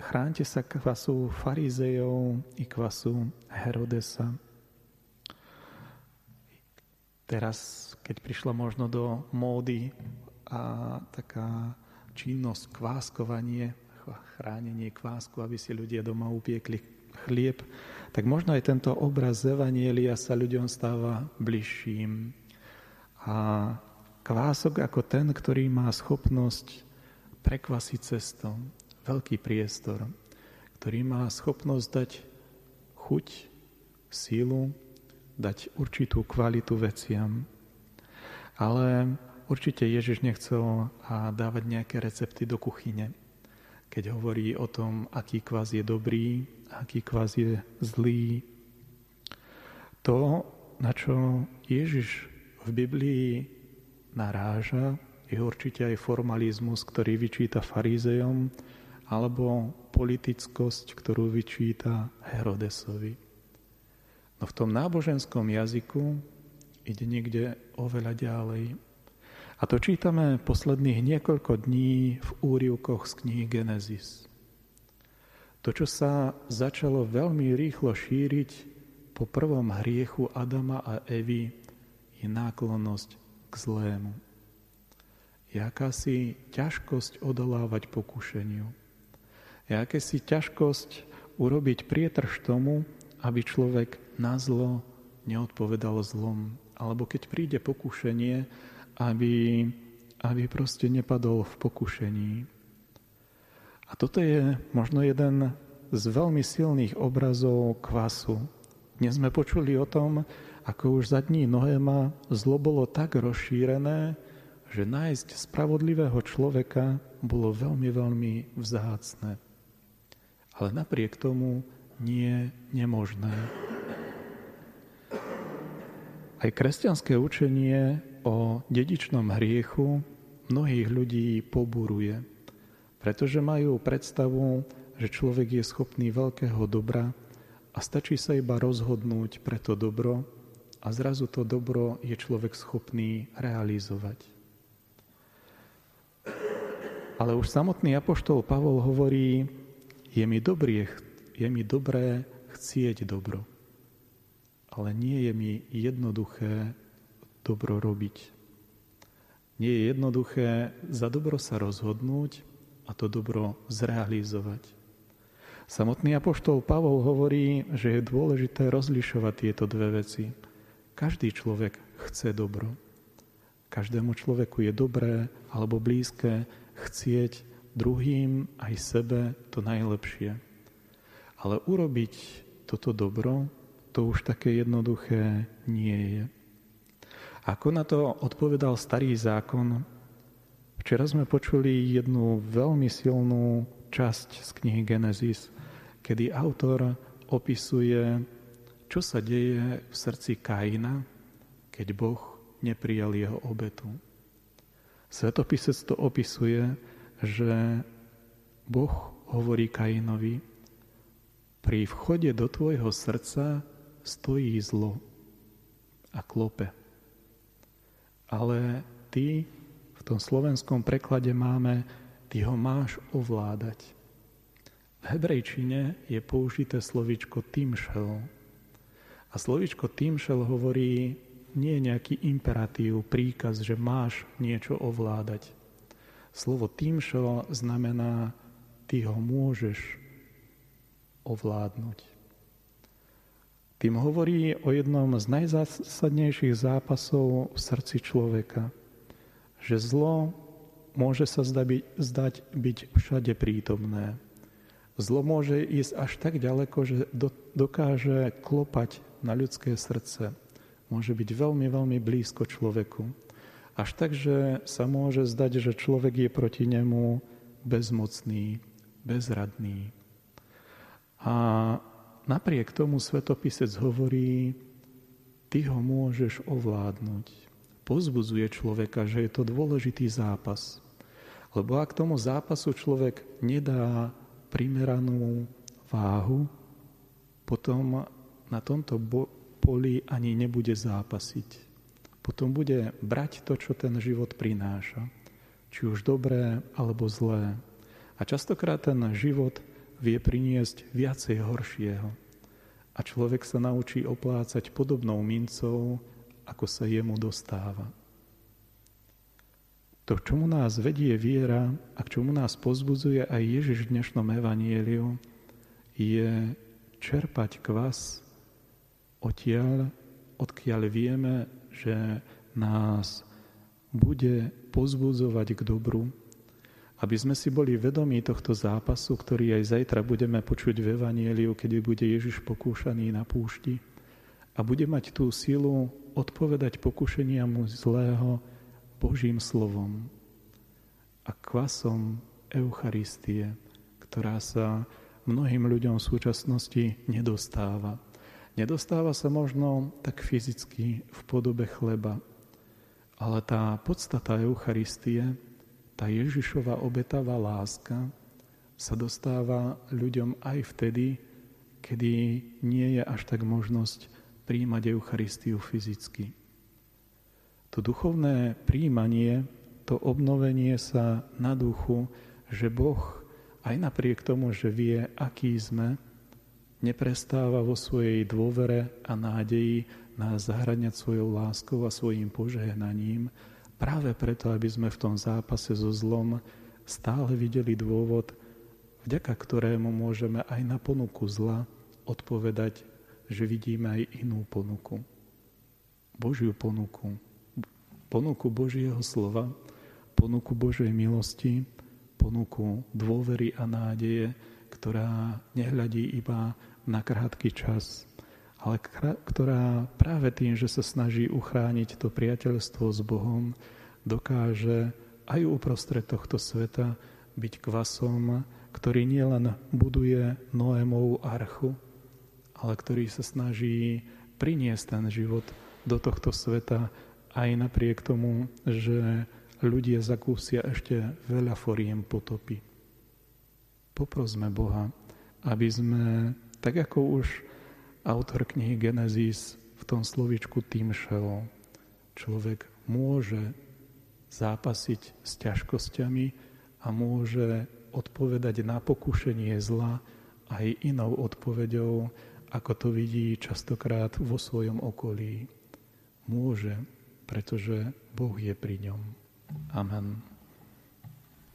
chránte sa kvasu farizejov i kvasu Herodesa. Teraz, keď prišla možno do módy a taká činnosť kváskovanie, chránenie kvásku, aby si ľudia doma upiekli chlieb, tak možno aj tento obraz z Evanjelia sa ľuďom stáva bližším. A kvások ako ten, ktorý má schopnosť prekvasiť cestou, veľký priestor, ktorý má schopnosť dať chuť, sílu, dať určitú kvalitu veciam. Ale určite Ježiš nechcel dávať nejaké recepty do kuchyne, keď hovorí o tom, aký kvas je dobrý, aký kvas je zlý. To, na čo Ježiš v Biblii naráža, je určite aj formalizmus, ktorý vyčíta farizejom, alebo politickosť, ktorú vyčíta Herodesovi. No v tom náboženskom jazyku ide niekde oveľa ďalej. A to čítame posledných niekoľko dní v úryvkoch z knihy Genesis. To, čo sa začalo veľmi rýchlo šíriť po prvom hriechu Adama a Evy, je náklonnosť k zlému. Je akási ťažkosť odolávať pokušeniu. Je akási ťažkosť urobiť prietrž tomu, aby človek na zlo neodpovedal zlom. Alebo keď príde pokušenie, aby proste nepadol v pokušení. A toto je možno jeden z veľmi silných obrazov kvasu. Dnes sme počuli o tom, ako už za dní Noéma zlo bolo tak rozšírené, že nájsť spravodlivého človeka bolo veľmi, veľmi vzácne. Ale napriek tomu nie nemožné. Aj kresťanské učenie o dedičnom hriechu mnohých ľudí poburuje, pretože majú predstavu, že človek je schopný veľkého dobra a stačí sa iba rozhodnúť pre to dobro a zrazu to dobro je človek schopný realizovať. Ale už samotný apoštol Pavol hovorí, je mi dobré chcieť dobro, ale nie je mi jednoduché dobro robiť. Nie je jednoduché za dobro sa rozhodnúť a to dobro zrealizovať. Samotný apoštol Pavol hovorí, že je dôležité rozlišovať tieto dve veci. Každý človek chce dobro. Každému človeku je dobré alebo blízke chcieť druhým aj sebe to najlepšie. Ale urobiť toto dobro, to už také jednoduché nie je. Ako na to odpovedal Starý zákon? Včera sme počuli jednu veľmi silnú časť z knihy Genesis, kedy autor opisuje, čo sa deje v srdci Kaina, keď Boh neprijal jeho obetu. Svetopisec to opisuje, že Boh hovorí Kainovi: pri vchode do tvojho srdca stojí zlo a klope. Ale ty, v tom slovenskom preklade máme, ty ho máš ovládať. V hebrejčine je použité slovíčko Timshel. A slovíčko Timshel hovorí, nie je nejaký imperatív, príkaz, že máš niečo ovládať. Slovo Timshel znamená, ty ho môžeš ovládnuť. Tým hovorí o jednom z najzásadnejších zápasov v srdci človeka, že zlo môže sa zdať byť všade prítomné. Zlo môže ísť až tak ďaleko, že dokáže klopať na ľudské srdce. Môže byť veľmi, veľmi blízko človeku. Až tak, že sa môže zdať, že človek je proti nemu bezmocný, bezradný. A napriek tomu svetopisec hovorí, ty ho môžeš ovládnuť. Pozbudzuje človeka, že je to dôležitý zápas. Lebo ak tomu zápasu človek nedá primeranú váhu, potom na tomto poli ani nebude zápasiť. Potom bude brať to, čo ten život prináša. Či už dobré, alebo zlé. A A častokrát ten život vie priniesť viacej horšieho. A človek sa naučí oplácať podobnou mincou, ako sa jemu dostáva. To, k čomu nás vedie viera a k čomu nás povzbudzuje aj Ježiš v dnešnom evanjeliu, je čerpať kvas odtiaľ, odkiaľ vieme, že nás bude povzbudzovať k dobru, aby sme si boli vedomí tohto zápasu, ktorý aj zajtra budeme počuť v evanjeliu, keď bude Ježiš pokúšaný na púšti a bude mať tú silu odpovedať pokúšeniamu zlého Božím slovom a kvasom Eucharistie, ktorá sa mnohým ľuďom v súčasnosti nedostáva. Nedostáva sa možno tak fyzicky v podobe chleba, ale tá podstata Eucharistie, tá Ježišova obetavá láska sa dostáva ľuďom aj vtedy, kedy nie je až tak možnosť prijímať Eucharistiu fyzicky. To duchovné prijímanie, to obnovenie sa na duchu, že Boh aj napriek tomu, že vie, aký sme, neprestáva vo svojej dôvere a nádeji nás zahŕňať svojou láskou a svojím požehnaním, práve preto, aby sme v tom zápase so zlom stále videli dôvod, vďaka ktorému môžeme aj na ponuku zla odpovedať, že vidíme aj inú ponuku. Božiu ponuku. Ponuku Božieho slova, ponuku Božej milosti, ponuku dôvery a nádeje, ktorá nehľadí iba na krátky čas, ale ktorá práve tým, že sa snaží uchrániť to priateľstvo s Bohom, dokáže aj uprostred tohto sveta byť kvasom, ktorý nielen buduje Noémovú archu, ale ktorý sa snaží priniesť ten život do tohto sveta aj napriek tomu, že ľudia zakúsia ešte veľa foriem potopy. Poprosme Boha, aby sme, tak ako už autor knihy Genesis v tom slovičku Timshel, človek môže zápasiť s ťažkosťami a môže odpovedať na pokušenie zla aj inou odpoveďou, ako to vidí častokrát vo svojom okolí. Môže, pretože Boh je pri ňom. Amen.